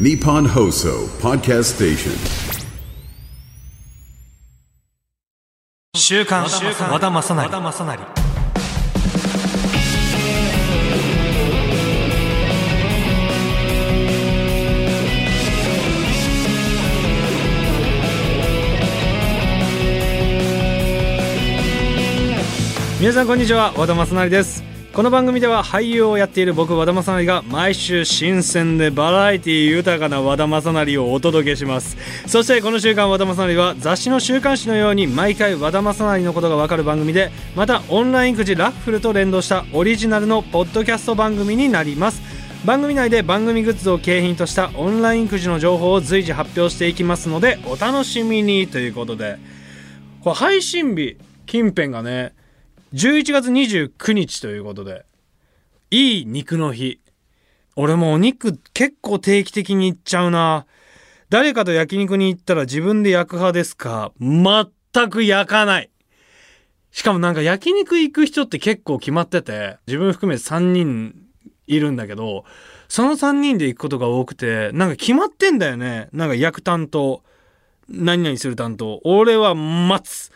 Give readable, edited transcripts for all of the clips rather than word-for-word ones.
Nippon Hoso Podcast Station。 週刊和田正成。皆さんこんにちは、和田正成です。この番組では俳優をやっている僕和田正成が毎週新鮮でバラエティ豊かな和田正成をお届けします。そしてこの週刊和田正成は雑誌の週刊誌のように毎回和田正成のことが分かる番組で、またオンラインくじラッフルと連動したオリジナルのポッドキャスト番組になります。番組内で番組グッズを景品としたオンラインくじの情報を随時発表していきますのでお楽しみに、ということで、これ配信日近辺がね11月29日ということで、いい肉の日。俺もお肉結構定期的に行っちゃうな。誰かと焼肉に行ったら自分で焼く派ですか？全く焼かない。しかもなんか焼肉行く人って結構決まってて、自分含め3人いるんだけど、その3人で行くことが多くて、なんか決まってんだよね。なんか焼く担当、何々する担当。俺は待つ。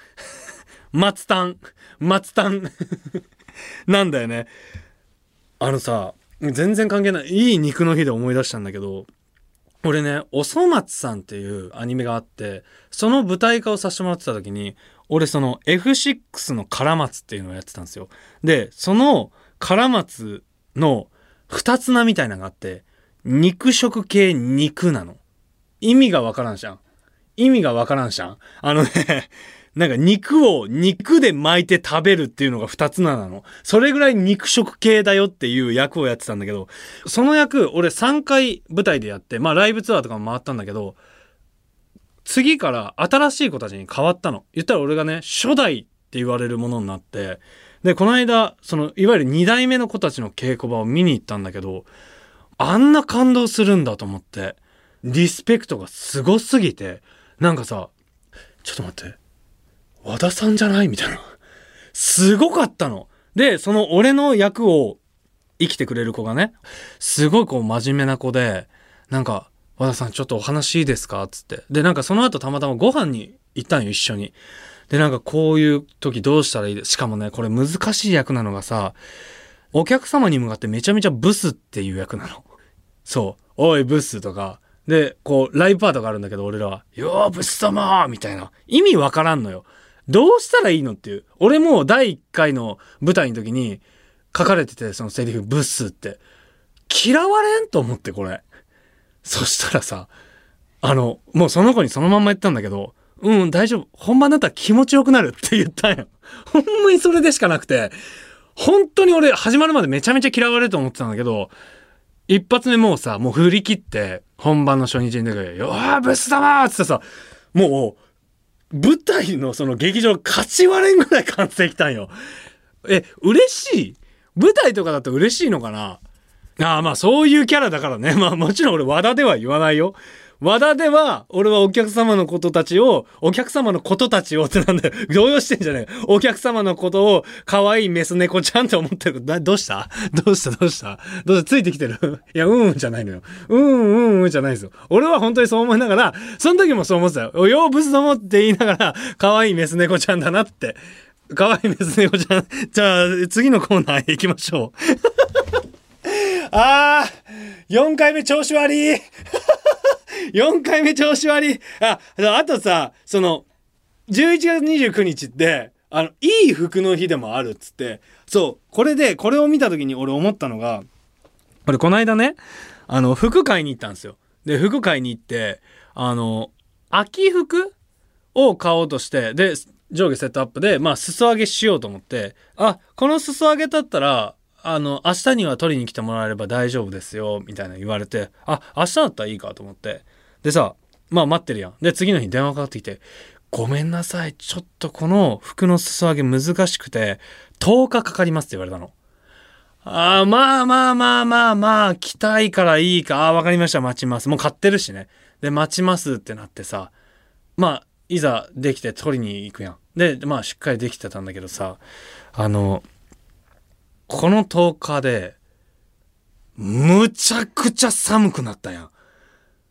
松炭なんだよね。あのさ、全然関係ないいい肉の日で思い出したんだけど、俺ね、おそ松さんっていうアニメがあって、その舞台化をさせてもらってた時に俺その F6 のから松っていうのをやってたんですよ。でそのから松の二つ名みたいなのがあって、肉食系肉なの。意味がわからんじゃん。あのねなんか肉を肉で巻いて食べるっていうのが二つ名なの。それぐらい肉食系だよっていう役をやってたんだけど、その役俺3回舞台でやって、まあライブツアーとかも回ったんだけど、次から新しい子たちに変わったの。言ったら俺がね、初代って言われるものになって、でこの間そのいわゆる2代目の子たちの稽古場を見に行ったんだけど、あんな感動するんだと思って、リスペクトがすごすぎて、なんかさ、ちょっと待って、和田さんじゃないみたいな、すごかったの。でその俺の役を生きてくれる子がね、すごいこう真面目な子で、なんか和田さんちょっとお話いいですかっつって、でなんかその後たまたまご飯に行ったんよ、一緒に。でなんかこういう時どうしたらいいです。しかもねこれ難しい役なのがさ、お客様に向かってめちゃめちゃブスっていう役なの。そう、おいブスとかで、こうライブパートがあるんだけど、俺らはよーブス様みたいな、意味わからんのよ。どうしたらいいのっていう。俺も第1回の舞台の時に書かれてて、そのセリフブスって嫌われんと思って、これ。そしたらさ、もうその子にそのまんま言ったんだけど、うん大丈夫、本番だったら気持ちよくなるって言ったんよ。ほんまにそれでしかなくて、本当に俺始まるまでめちゃめちゃ嫌われると思ってたんだけど、一発目もうさ、もう振り切って本番の初日に出て、よーブス様ーってさ、もう舞台のその劇場勝ち割れんぐらい完成きたんよ。嬉しい？舞台とかだと嬉しいのかな？ああ、まあそういうキャラだからね。まあもちろん俺和田では言わないよ。和田では俺はお客様のことたちをってなんだよ。動揺してんじゃねえ。お客様のことを可愛いメス猫ちゃんって思ってる。どうしたついてきてる？いや、うんじゃないのよ。うんじゃないですよ。俺は本当にそう思いながら、その時もそう思ってたよ。おようぶすどもって言いながら、可愛いメス猫ちゃんだなって。可愛いメス猫ちゃん。じゃあ次のコーナーへ行きましょう。あー、4回目調子悪い。4回目調子悪い。あとさ、その11月29日っていい服の日でもあるっつって、そう、これを見た時に俺思ったのが、俺この間ね、服買いに行ったんですよ。で服買いに行って、秋服を買おうとして、で上下セットアップで、まあ裾上げしようと思って、この裾上げだったら明日には取りに来てもらえれば大丈夫ですよみたいな言われて、明日だったらいいかと思って、でさ、まあ待ってるやん。で次の日電話かかってきて、ごめんなさい、ちょっとこの服の裾上げ難しくて10日かかりますって言われたの。まあ着たいからいいか、わかりました、待ちます、もう買ってるしね。で待ちますってなってさ、まあいざできて取りに行くやん。でまあしっかりできてたんだけどさ、この10日でむちゃくちゃ寒くなったやん。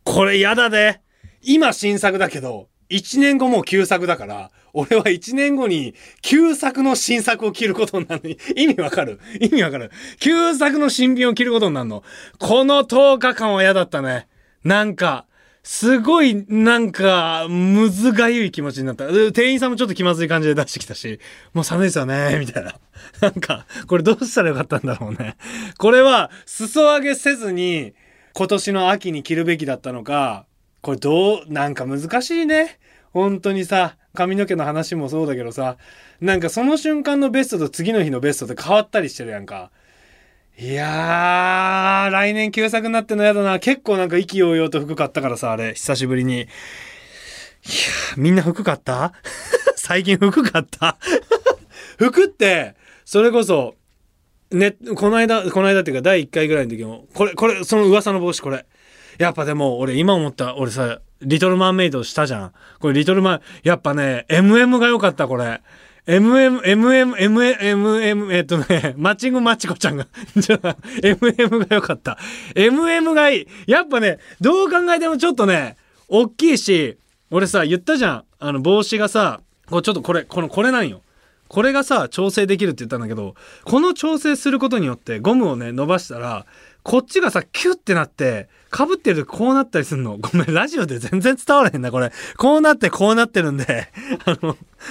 これやだね。今新作だけど、1年後もう旧作だから、俺は1年後に旧作の新作を着ることになるのに、意味わかる？意味わかる？旧作の新品を着ることになるの。この10日間は嫌だったね。なんか、すごい、なんか、むずがゆい気持ちになった。店員さんもちょっと気まずい感じで出してきたし、もう寒いですよね、みたいな。なんか、これどうしたらよかったんだろうね。これは、裾上げせずに、今年の秋に着るべきだったのか、これなんか難しいね。本当にさ、髪の毛の話もそうだけどさ、なんかその瞬間のベストと次の日のベストって変わったりしてるやんか。いやー、来年旧作になってんのやだな。結構なんか意気揚々と服買ったからさ、あれ、久しぶりに。いやー、みんな服買った最近服買った服って、それこそ、ね、この間っていうか第1回ぐらいの時も、これ、その噂の帽子これ。やっぱでも俺今思った、俺さ、リトルマーメイドしたじゃん。これリトルマー、やっぱね、MM が良かったこれ。マッチングマッチコちゃんが、MM が良かった。MM がいい。やっぱね、どう考えてもちょっとね、大きいし、俺さ、言ったじゃん。帽子がさ、こうちょっとこれなんよ。これがさ、調整できるって言ったんだけど、この調整することによってゴムをね、伸ばしたら、こっちがさ、キュッてなって、被ってるとこうなったりすんの。ごめん、ラジオで全然伝わらへんな、これ。こうなってこうなってるんで、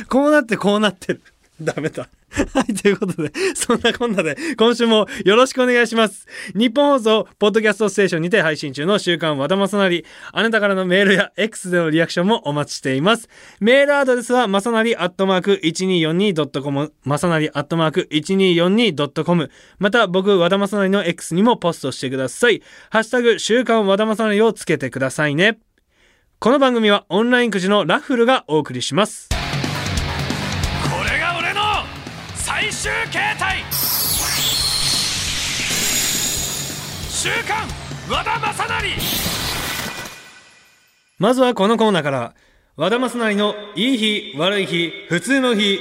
こうなってこうなってる。ダメだ。はい、ということで、そんなこんなで、今週もよろしくお願いします。日本放送、ポッドキャストステーションにて配信中の週刊和田正成。あなたからのメールや X でのリアクションもお待ちしています。メールアドレスは、masanari@1242.com、masanari@1242.com、また、僕、和田正成の X にもポストしてください。ハッシュタグ、週刊和田正成をつけてくださいね。この番組は、オンラインくじのラッフルがお送りします。最終形態週刊和田正成。まずはこのコーナーから、和田正成のいい日悪い日普通の日。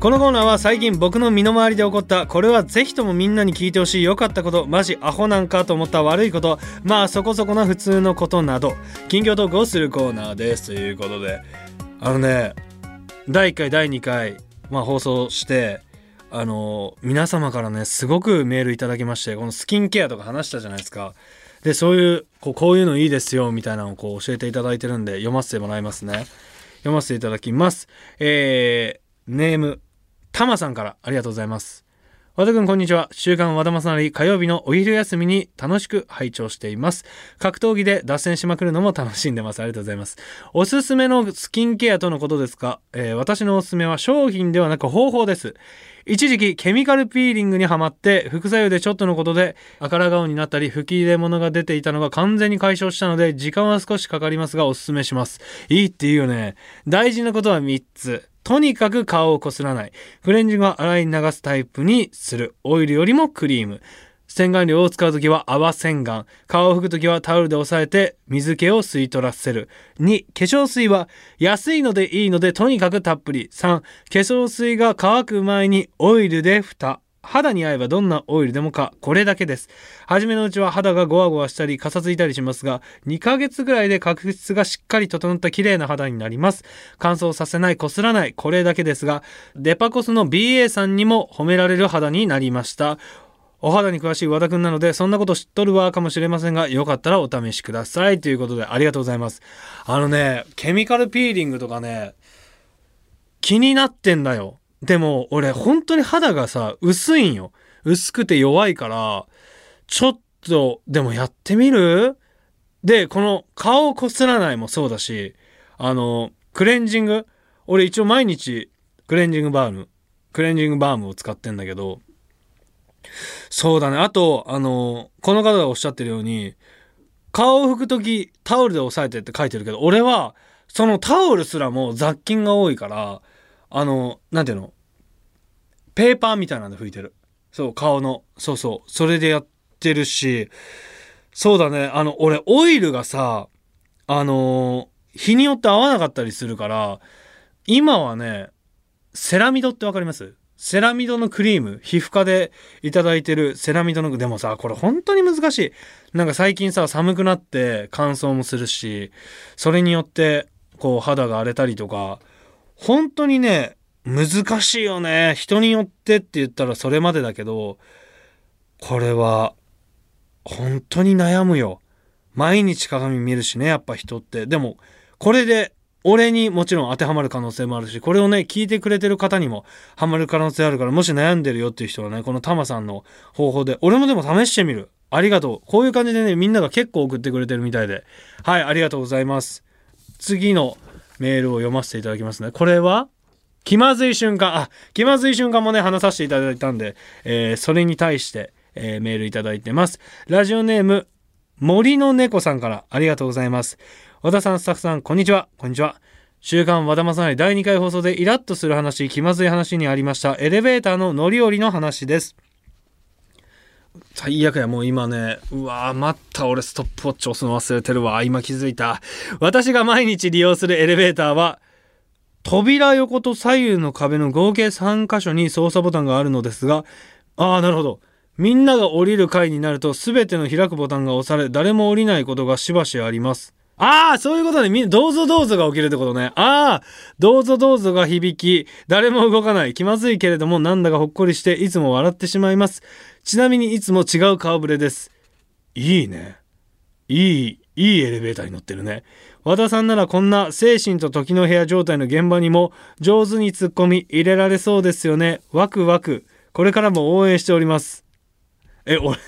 このコーナーは最近僕の身の回りで起こった、これはぜひともみんなに聞いてほしい良かったこと、マジアホなんかと思った悪いこと、まあそこそこな普通のことなど近況トークをするコーナーです。ということで、第1回第2回、放送して、皆様からね、すごくメールいただきまして、このスキンケアとか話したじゃないですか。で、そういう、こういうのいいですよ、みたいなのをこう教えていただいてるんで、読ませてもらいますね。読ませていただきます。ネーム、たまさんからありがとうございます。和田くん、こんにちは。週刊和田正成、火曜日のお昼休みに楽しく拝聴しています。格闘技で脱線しまくるのも楽しんでます。ありがとうございます。おすすめのスキンケアとのことですか？私のおすすめは商品ではなく方法です。一時期ケミカルピーリングにハマって、副作用でちょっとのことで赤ら顔になったり吹き入れ物が出ていたのが完全に解消したので、時間は少しかかりますがおすすめします。いいっていうよね。大事なことは3つ。とにかく顔をこすらない。クレンジングは洗い流すタイプにする。オイルよりもクリーム。洗顔料を使うときは泡洗顔。顔を拭くときはタオルで押さえて水気を吸い取らせる。2、化粧水は安いのでいいのでとにかくたっぷり。3、化粧水が乾く前にオイルで蓋。肌に合えばどんなオイルでもか、これだけです。初めのうちは肌がゴワゴワしたりかさついたりしますが、2ヶ月ぐらいで角質がしっかり整った綺麗な肌になります。乾燥させない、こすらない、これだけですが、デパコスの BA さんにも褒められる肌になりました。お肌に詳しい和田くんなので、そんなこと知っとるわかもしれませんが、よかったらお試しください。ということで、ありがとうございます。ケミカルピーリングとかね、気になってんだよ。でも俺本当に肌がさ薄いんよ。薄くて弱いから、ちょっとでもやってみる？で、この顔をこすらないもそうだし、クレンジング、俺一応毎日クレンジングバームを使ってんだけど、そうだね。あとこの方がおっしゃってるように、顔を拭くときタオルで押さえてって書いてるけど、俺はそのタオルすらも雑菌が多いから、なんていうの、ペーパーみたいなんで拭いてる。そう、顔の、そうそう、それでやってるし、そうだね、俺、オイルがさ、日によって合わなかったりするから、今はね、セラミドってわかります？セラミドのクリーム、皮膚科でいただいてるセラミドの、でもさ、これ本当に難しい。なんか最近さ、寒くなって乾燥もするし、それによってこう肌が荒れたりとか、本当にね、難しいよね。人によってって言ったらそれまでだけど、これは本当に悩むよ。毎日鏡見るしね、やっぱ人って。でもこれで俺にもちろん当てはまる可能性もあるし、これをね聞いてくれてる方にもはまる可能性あるから、もし悩んでるよっていう人はね、このタマさんの方法で、俺もでも試してみる。ありがとう。こういう感じでね、みんなが結構送ってくれてるみたいで、はい、ありがとうございます。次のメールを読ませていただきますね。これは気まずい瞬間、気まずい瞬間もね話させていただいたんで、それに対して、メールいただいてます。ラジオネーム森の猫さんから、ありがとうございます。和田さん、スタッフさん、こんにちは。こんにちは。週刊和田マサナリ第2回放送でイラッとする話、気まずい話にありました。エレベーターの乗り降りの話です。最悪や、もう今ね、うわー、待った、俺ストップウォッチ押すの忘れてるわ。今気づいた。私が毎日利用するエレベーターは、扉横と左右の壁の合計3箇所に操作ボタンがあるのですが、なるほど。みんなが降りる回になると、すべての開くボタンが押され、誰も降りないことがしばしあります。そういうことね。どうぞどうぞが起きるってことね。どうぞどうぞが響き、誰も動かない。気まずいけれども、なんだかほっこりして、いつも笑ってしまいます。ちなみにいつも違う顔ぶれです。いいね。いいエレベーターに乗ってるね。和田さんならこんな精神と時の部屋状態の現場にも、上手に突っ込み入れられそうですよね。ワクワク。これからも応援しております。俺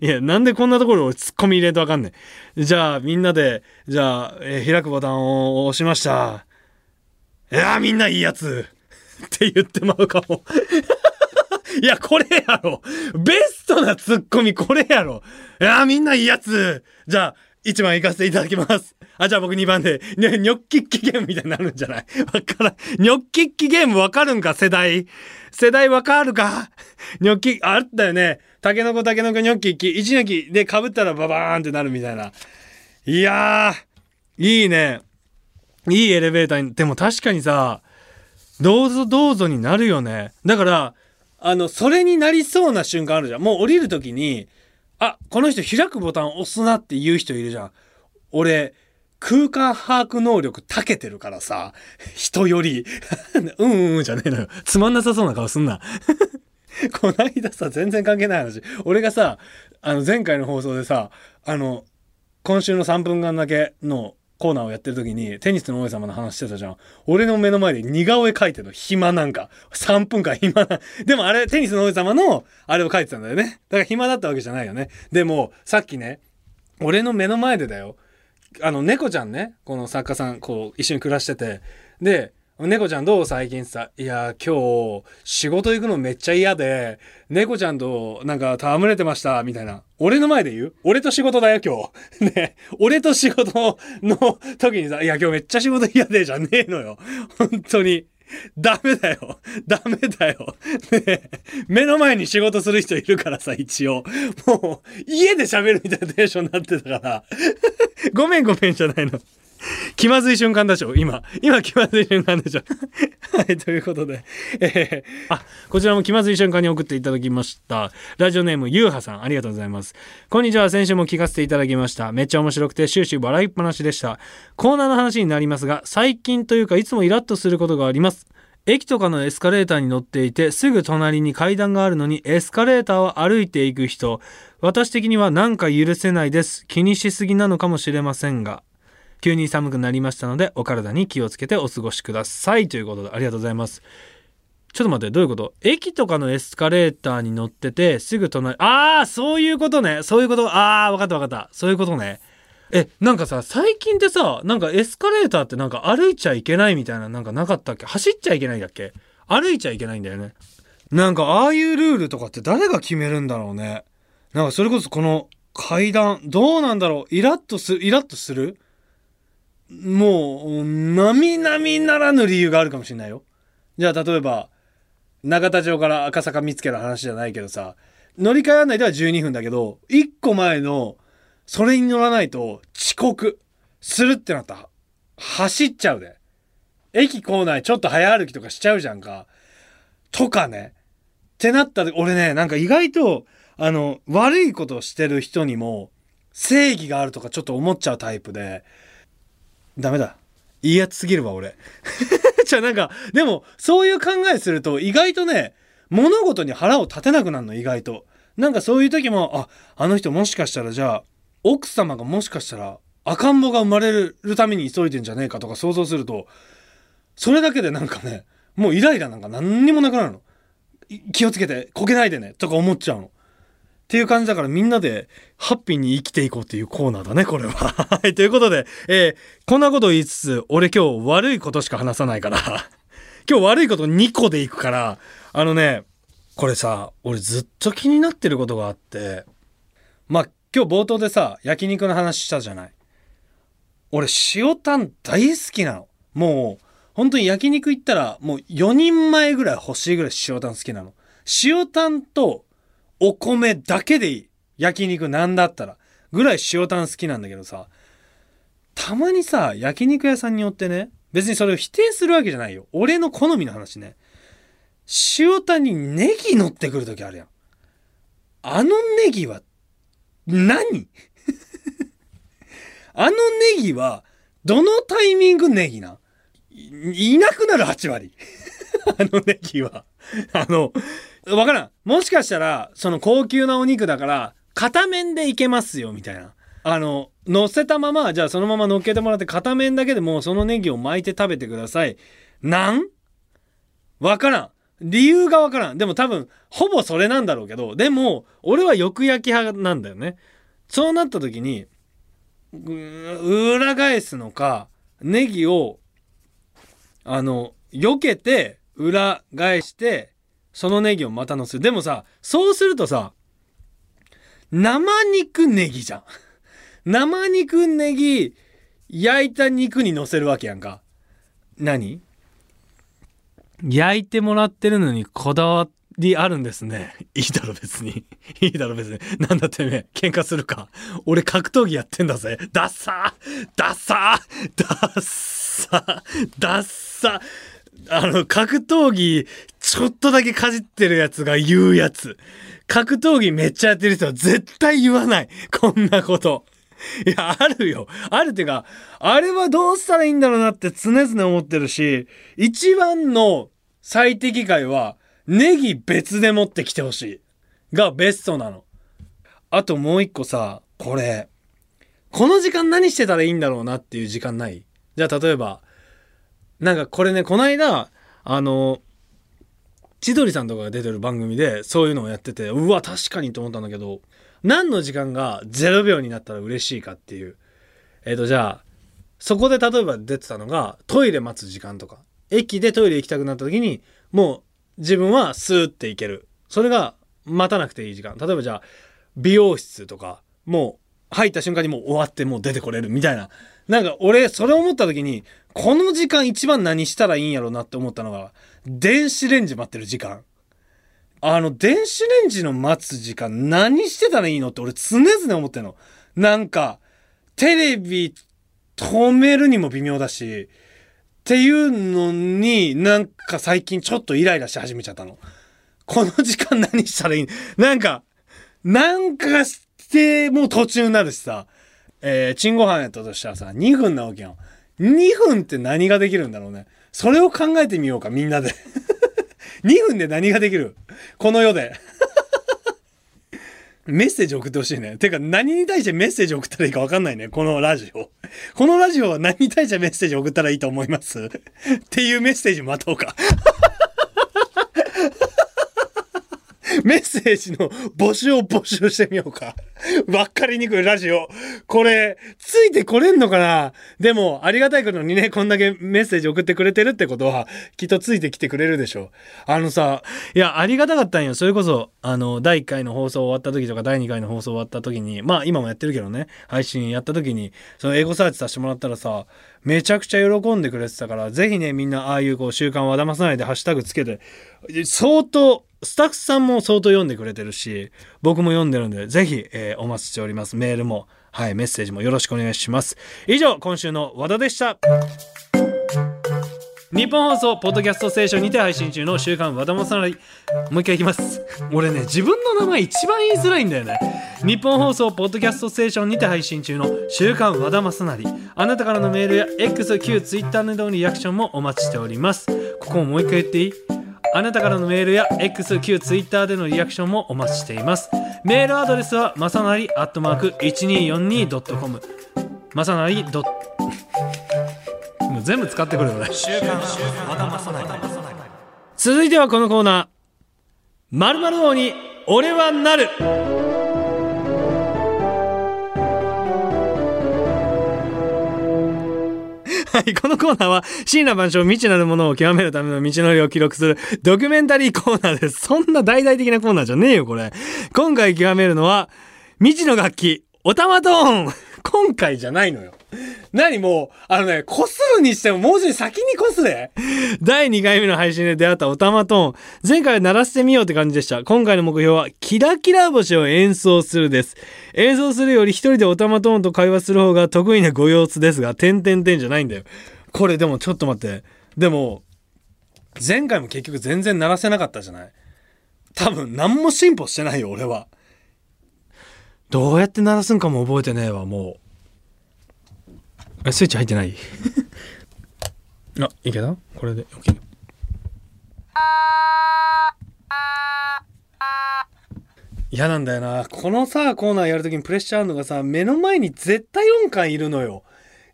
いや、なんでこんなところ俺突っ込み入れんとわかんねえ。じゃあみんなで、開くボタンを押しました。いや、みんないいやつって言ってまうかもいや、これやろ、ベストなツッコミ、これやろ。いや、みんないいやつ。じゃあ1番行かせていただきます。じゃあ僕2番で、ね、ニョッキッキゲームみたいになるんじゃない？わからん。ニョッキッキゲームわかるんか？世代わかるか？ニョッキ、あったよね。タケノコニョッキッキ、1ニョッキで被ったらババーンってなるみたいな。いやー、いいね。いいエレベーターに、でも確かにさ、どうぞどうぞになるよね。だから、それになりそうな瞬間あるじゃん。もう降りるときに、この人開くボタン押すなって言う人いるじゃん。俺、空間把握能力長けてるからさ、人よりうんじゃねえのよ。つまんなさそうな顔すんなこないださ、全然関係ない話、俺がさ、前回の放送でさ、今週の3分間だけのコーナーをやってる時にテニスの王様の話してたじゃん。俺の目の前で似顔絵描いてるの。暇なんか3分間暇なでもあれテニスの王様のあれを描いてたんだよね。だから暇だったわけじゃないよね。でもさっきね、俺の目の前でだよ、猫ちゃんね、この作家さん、こう、一緒に暮らしてて。で、猫ちゃんどう最近ってさ、いや、今日、仕事行くのめっちゃ嫌で、猫ちゃんとなんか戯れてました、みたいな。俺の前で言う？俺と仕事だよ、今日。ね、俺と仕事の時にさ、いや、今日めっちゃ仕事嫌で、じゃねえのよ。本当に。ダメだよ、ね、目の前に仕事する人いるからさ、一応もう家で喋るみたいなテンションになってたからごめんじゃないの。気まずい瞬間でしょ、今気まずい瞬間でしょはい、ということで、こちらも気まずい瞬間に送っていただきました。ラジオネームゆうはさん、ありがとうございます。こんにちは。先週も聞かせていただきました。めっちゃ面白くて終始笑いっぱなしでした。コーナーの話になりますが、最近というかいつもイラッとすることがあります。駅とかのエスカレーターに乗っていて、すぐ隣に階段があるのにエスカレーターを歩いていく人、私的にはなんか許せないです。気にしすぎなのかもしれませんが、急に寒くなりましたのでお体に気をつけてお過ごしください、ということで、ありがとうございます。ちょっと待って、どういうこと？駅とかのエスカレーターに乗ってて、すぐ隣、そういうことね、そういうこと。わかった、そういうことね。なんかさ、最近ってさ、なんかエスカレーターってなんか歩いちゃいけないみたいな、なんかなかったっけ？走っちゃいけないだっけ？歩いちゃいけないんだよね。なんかああいうルールとかって誰が決めるんだろうね。なんかそれこそこの階段、どうなんだろう。イラッとするもう並々ならぬ理由があるかもしれないよ。じゃあ例えば永田町から赤坂見つけの話じゃないけどさ、乗り換え案内では12分だけど、1個前のそれに乗らないと遅刻するってなったら走っちゃうで。駅構内ちょっと早歩きとかしちゃうじゃんか。とかね。ってなったら、俺ね、なんか意外と、悪いことをしてる人にも、正義があるとかちょっと思っちゃうタイプで、ダメだ。いいやつすぎるわ、俺。じゃあなんか、でも、そういう考えすると、意外とね、物事に腹を立てなくなるの、意外と。なんかそういう時も、あの人もしかしたらじゃあ、奥様がもしかしたら、赤ん坊が生まれるために急いでんじゃねえかとか想像すると、それだけでなんかね、もうイライラなんか何にもなくなるの。気をつけて、こけないでね、とか思っちゃうの。っていう感じだから、みんなでハッピーに生きていこうっていうコーナーだね、これは。はい、ということで、こんなこと言いつつ、俺今日悪いことしか話さないから、今日悪いこと2個でいくから、これさ、俺ずっと気になってることがあって、今日冒頭でさ、焼肉の話したじゃない。俺、塩タン大好きなの。もう、本当に焼肉行ったら、もう4人前ぐらい欲しいぐらい塩タン好きなの。塩タンとお米だけでいい。焼肉なんだったら。ぐらい塩タン好きなんだけどさ、たまにさ、焼肉屋さんによってね、別にそれを否定するわけじゃないよ。俺の好みの話ね。塩タンにネギ乗ってくるときあるやん。あのネギは何？あのネギは、どのタイミングネギなん？いなくなる8割。あのネギは。わからん。もしかしたら、その高級なお肉だから、片面でいけますよ、みたいな。乗せたまま、じゃあそのまま乗っけてもらって、片面だけでもうそのネギを巻いて食べてください。なん？わからん。理由がわからん。でも多分、ほぼそれなんだろうけど、でも、俺はよく焼き派なんだよね。そうなった時に、裏返すのか、ネギを避けて裏返してそのネギをまた乗せる。でもさ、そうするとさ、生肉ネギじゃん。生肉ネギ焼いた肉に乗せるわけやんか。何？焼いてもらってるのにこだわってあるんですね。いいだろ別に。いいだろ別に。なんだってね、喧嘩するか。俺格闘技やってんだぜ。ダッサーダッサーダッサーダッサー。格闘技ちょっとだけかじってるやつが言うやつ。格闘技めっちゃやってる人は絶対言わない。こんなこと。いや、あるよ。あるっていうか、あれはどうしたらいいんだろうなって常々思ってるし、一番の最適解は、ネギ別で持ってきてほしいがベストなの。あともう一個さ、この時間何してたらいいんだろうなっていう時間ない？じゃあ例えばなんかこれね、こないだ千鳥さんとかが出てる番組でそういうのをやってて、うわ確かにと思ったんだけど、何の時間が0秒になったら嬉しいかっていうじゃあそこで例えば出てたのがトイレ待つ時間とか、駅でトイレ行きたくなった時にもう自分はスーっていける。それが待たなくていい時間。例えばじゃあ、美容室とか、もう入った瞬間にもう終わってもう出てこれるみたいな。なんか俺、それ思った時に、この時間一番何したらいいんやろうなって思ったのが、電子レンジ待ってる時間。電子レンジの待つ時間、何してたらいいのって俺常々思ってんの。なんか、テレビ止めるにも微妙だし、っていうのになんか最近ちょっとイライラし始めちゃったの。この時間何したらいい？なんかしてもう途中になるしさ、チンご飯やったとしたらさ、2分なわけやん。2分って何ができるんだろうね。それを考えてみようか、みんなで。2分で何ができる？この世で。メッセージ送ってほしいね。てか何に対してメッセージ送ったらいいか分かんないね。このラジオ。このラジオは何に対してメッセージ送ったらいいと思いますっていうメッセージ待とうか。メッセージの募集を募集してみようか。わかりにくいラジオ。これ、ついてこれんのかな？でも、ありがたいことにね、こんだけメッセージ送ってくれてるってことは、きっとついてきてくれるでしょう。いや、ありがたかったんよ。それこそ、第1回の放送終わった時とか、第2回の放送終わった時に、今もやってるけどね、配信やった時に、そのエゴサーチさせてもらったらさ、めちゃくちゃ喜んでくれてたから、ぜひね、みんな、ああいう週刊和田正成でハッシュタグつけて、相当、スタッフさんも相当読んでくれてるし、僕も読んでるんで、ぜひ、お待ちしております。メールも、はい、メッセージもよろしくお願いします。以上、今週の和田でした。日本放送ポッドキャストステーションにて配信中の週刊和田Masanari、もう一回いきます。俺ね、自分の名前一番言いづらいんだよね。日本放送ポッドキャストステーションにて配信中の週刊和田Masanari、あなたからのメールや X、旧 Twitter などのリアクションもお待ちしております。ここもう一回言っていい？あなたからのメールや X、旧 Twitter でのリアクションもお待ちしています。メールアドレスはmasanari@1242.com、masanari. もう全部使ってくるよね。続いてはこのコーナー、〇〇王に俺はなる。はい、このコーナーは森羅万象、未知なるものを極めるための道のりを記録するドキュメンタリーコーナーです。そんな大々的なコーナーじゃねえよこれ。今回極めるのは未知の楽器、オタマトーン。今回じゃないのよ。何もう、こするにしても文字先にこすれ。第2回目の配信で出会ったオタマトーン。前回は鳴らしてみようって感じでした。今回の目標は、キラキラ星を演奏するです。演奏するより一人でオタマトーンと会話する方が得意なご様子ですが、じゃないんだよ。これでもちょっと待って。でも、前回も結局全然鳴らせなかったじゃない。多分何も進歩してないよ、俺は。どうやって鳴らすんかも覚えてねえわ、もう。スイッチ入ってないあ、いけた？これで OK。 嫌なんだよな、このさコーナーやるときにプレッシャーあるのがさ、目の前に絶対音感いるのよ。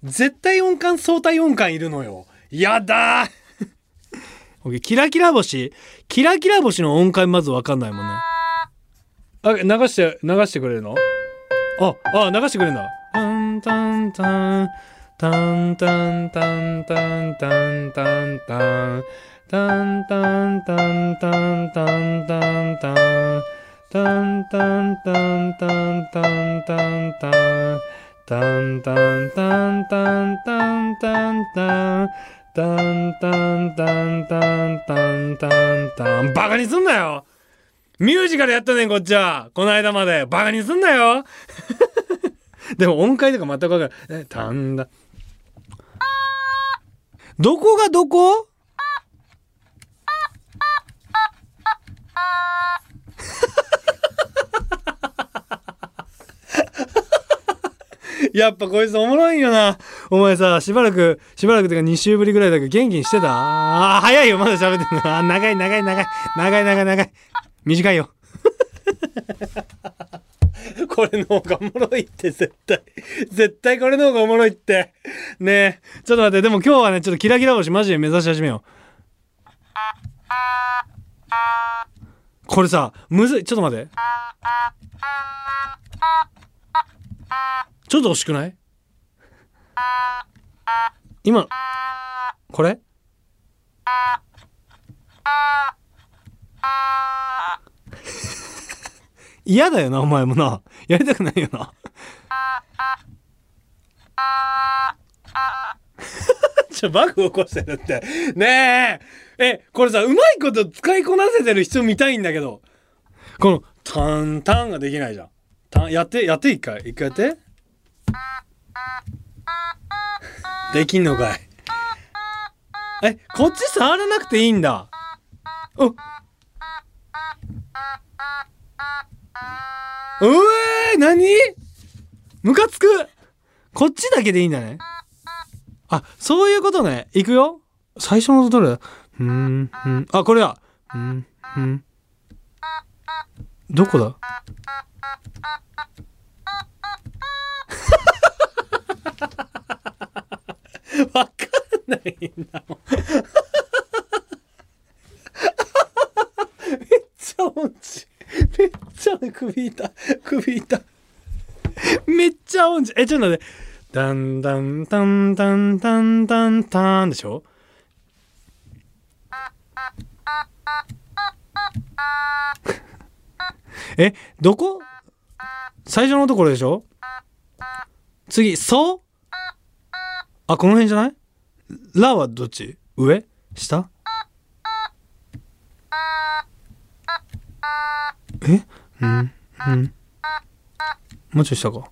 絶対音感、相対音感いるのよ。やだーOK、 キラキラ星、キラキラ星の音階まず分かんないもんね。あ、流してくれるの？あ、流してくれるんだ。タンタンタンタンタンタンタンタンタンタンタンタンタンタンタンタンタンタンタンタンタンタンタンタンタンタンタンタンタンタンタン。バカにすんなよ。ミュージカルやったねんこっちは。この間までバカにすんなよ。でも音階とか全く分からない。たんだ。どこがどこ？やっぱこいつおもろいよな。お前さ、しばらくてか2週ぶりぐらいだけど元気にしてた？あー、早いよ、まだ喋ってんの。あ、長い。短いよ。これの方がおもろいって絶対これの方がおもろいってねえ、ちょっと待って。でも今日はね、ちょっとキラキラ星マジで目指し始めよう。これさむずい。ちょっと待って、ちょっと惜しくない？今これ嫌だよな、お前もな。やりたくないよな。バグ起こしてるって。ねえ。これさ、うまいこと使いこなせてる人見たいんだけど。この、タンタンができないじゃん。やって、一回やって。できんのかい。こっち触らなくていいんだ。お。うえ、なにムカつく。こっちだけでいいんだね。あ、そういうことね。いくよ、最初の音どれだ。あ、これだ。どこだわかんないんだもんめっちゃ音痴、めっちゃ首痛めっちゃ音痴。ちょっと待って。ダンダンダンダンダンダンダンでしょ。どこ？最初のところでしょ。次、ソ。あ、この辺じゃない？ラはどっち？上？下？もうちょい下か。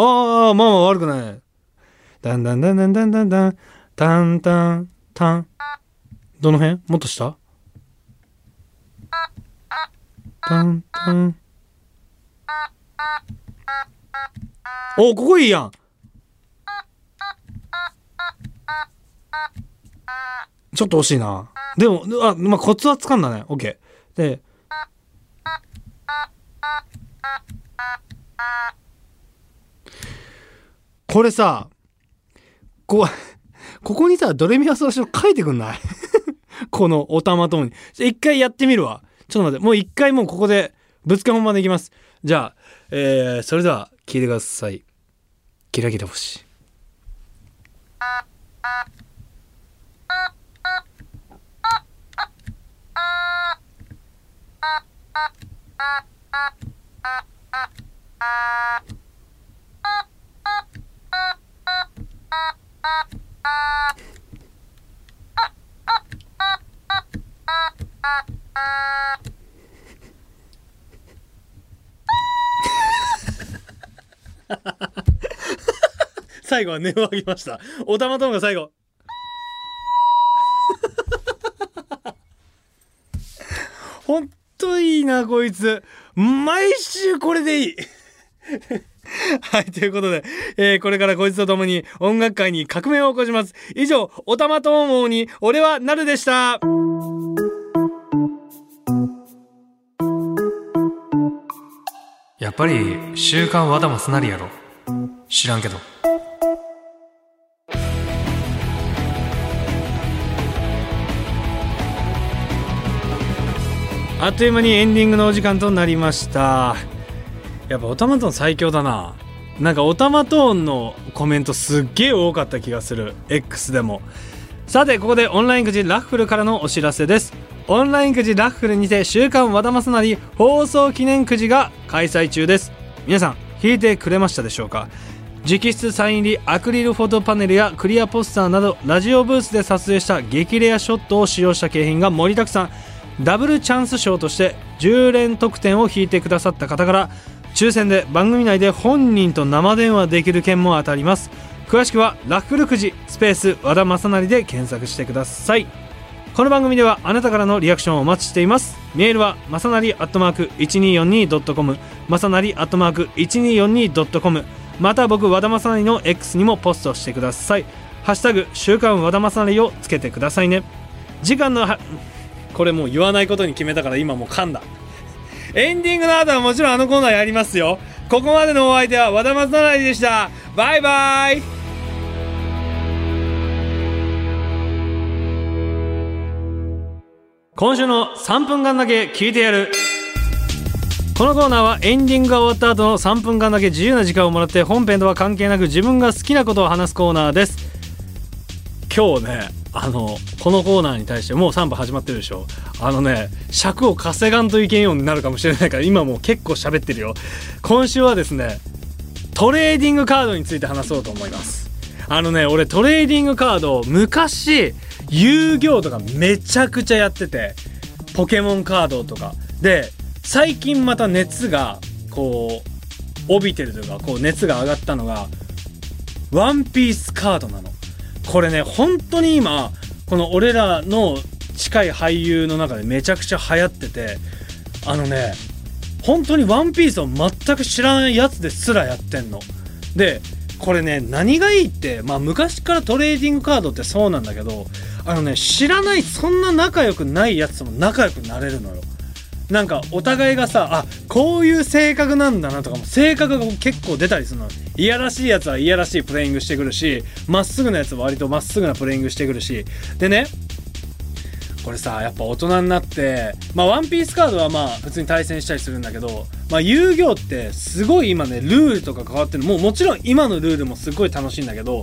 ああ、まあ悪くない。だんだんだんだんだんだんだんたんたんたん、どの辺？もっと下？たんたん、お、ここいいやん。ちょっと惜しいな。でも、あ、まあ、コツはつかんだね。オッケー。で、これさ、ここにさ、ドレミファソラシド書いてくんない？このお玉ともに。一回やってみるわ。ちょっと待って。もう一回もうここで、ぶっつけ本番でいきます。じゃあ、それでは、聞いてください。キラキラ星。最後は音を上げました。おたまとんが最後。本当いいなこいつ。毎週これでいい。はい、ということで、これからこいつと共に音楽界に革命を起こします。以上、おたまとんに俺はなるでした。やっぱり週刊和田マスナリやろ。知らんけど。あっという間にエンディングのお時間となりました。やっぱオタマトーン最強だな。なんかオタマトーンのコメントすっげー多かった気がする。 X でも。さて、ここでオンラインくじラッフルからのお知らせです。オンラインくじラッフルにて週刊和田マサナリ放送記念くじが開催中です。皆さん引いてくれましたでしょうか。直筆サイン入りアクリルフォトパネルやクリアポスターなど、ラジオブースで撮影した激レアショットを使用した景品が盛りだくさん。ダブルチャンス賞として10連得点を引いてくださった方から抽選で番組内で本人と生電話できる券も当たります。詳しくはラッフルくじスペース和田正成で検索してください。この番組ではあなたからのリアクションをお待ちしています。メールは正成 @1242.com、 正成 @1242.com、 また僕和田正成の X にもポストしてください。ハッシュタグ週刊和田正成をつけてくださいね。時間のこれもう言わないことに決めたから今もう噛んだ。エンディングの後はもちろんあのコーナーやりますよ。ここまでのお相手は和田松成でした。バイバイ。今週の3分間だけ聞いてやる。このコーナーはエンディングが終わった後の3分間だけ自由な時間をもらって、本編とは関係なく自分が好きなことを話すコーナーです。今日ね、このコーナーに対してもう3分始まってるでしょ。尺を稼がんといけんようになるかもしれないから、今もう結構喋ってるよ。今週はですね、トレーディングカードについて話そうと思います。俺トレーディングカード、昔遊戯王とかめちゃくちゃやってて、ポケモンカードとかで、最近また熱がこう帯びてるというか、こう熱が上がったのがワンピースカードなの。これね、本当に今この俺らの近い俳優の中でめちゃくちゃ流行ってて、本当にワンピースを全く知らないやつですらやってんので、これね、何がいいって、まあ、昔からトレーディングカードってそうなんだけど、知らない、そんな仲良くないやつとも仲良くなれるのよ。なんかお互いがさ、あ、こういう性格なんだなとかも性格が結構出たりするの。いやらしいやつはいやらしいプレイングしてくるし、まっすぐなやつは割とまっすぐなプレイングしてくるし。でね、これさ、やっぱ大人になって、まあワンピースカードはまあ普通に対戦したりするんだけど、まあ遊戯王ってすごい今ね、ルールとか変わってる。もうもちろん今のルールもすごい楽しいんだけど、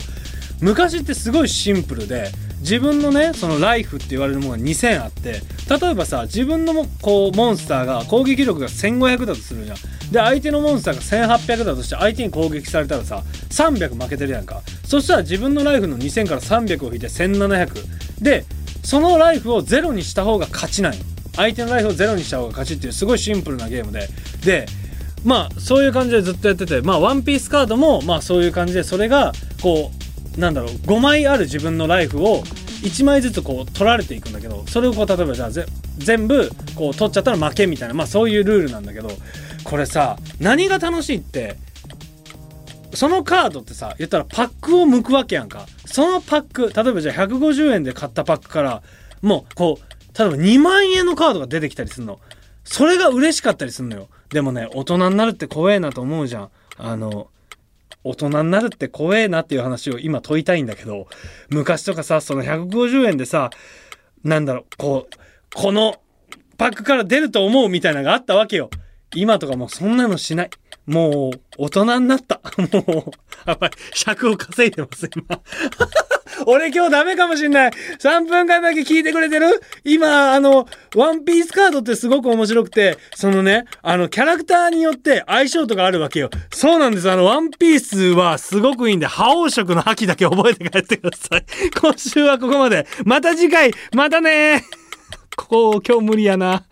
昔ってすごいシンプルで、自分のね、そのライフって言われるものが2000あって、例えばさ、自分のもこうモンスターが攻撃力が1500だとするじゃん。で、相手のモンスターが1800だとして、相手に攻撃されたらさ、300負けてるやんか。そしたら自分のライフの2000から300を引いて1700で、そのライフをゼロにした方が勝ちない。相手のライフをゼロにした方が勝ちっていうすごいシンプルなゲームで、まあそういう感じでずっとやってて、まあワンピースカードもまあそういう感じで、それがこうなんだろう、5枚ある自分のライフを1枚ずつこう取られていくんだけど、それをこう例えばじゃあ全部こう取っちゃったら負けみたいな、まあそういうルールなんだけど、これさ何が楽しいって、そのカードってさ言ったらパックを剥くわけやんか。そのパック、例えばじゃあ150円で買ったパックからもうこう例えば2万円のカードが出てきたりするの。それが嬉しかったりするのよ。でもね、大人になるって怖えなと思うじゃん。大人になるって怖えなっていう話を今問いたいんだけど、昔とかさ、その150円でさ、なんだろう、こう、このパックから出ると思うみたいなのがあったわけよ。今とかもうそんなのしない。もう、大人になった。もう、やっぱり尺を稼いでます、今。俺今日ダメかもしんない。3分間だけ聞いてくれてる？今、ワンピースカードってすごく面白くて、そのね、キャラクターによって相性とかあるわけよ。そうなんです。ワンピースはすごくいいんで、覇王色の秋だけ覚えて帰ってください。今週はここまで。また次回、またねー。今日無理やな。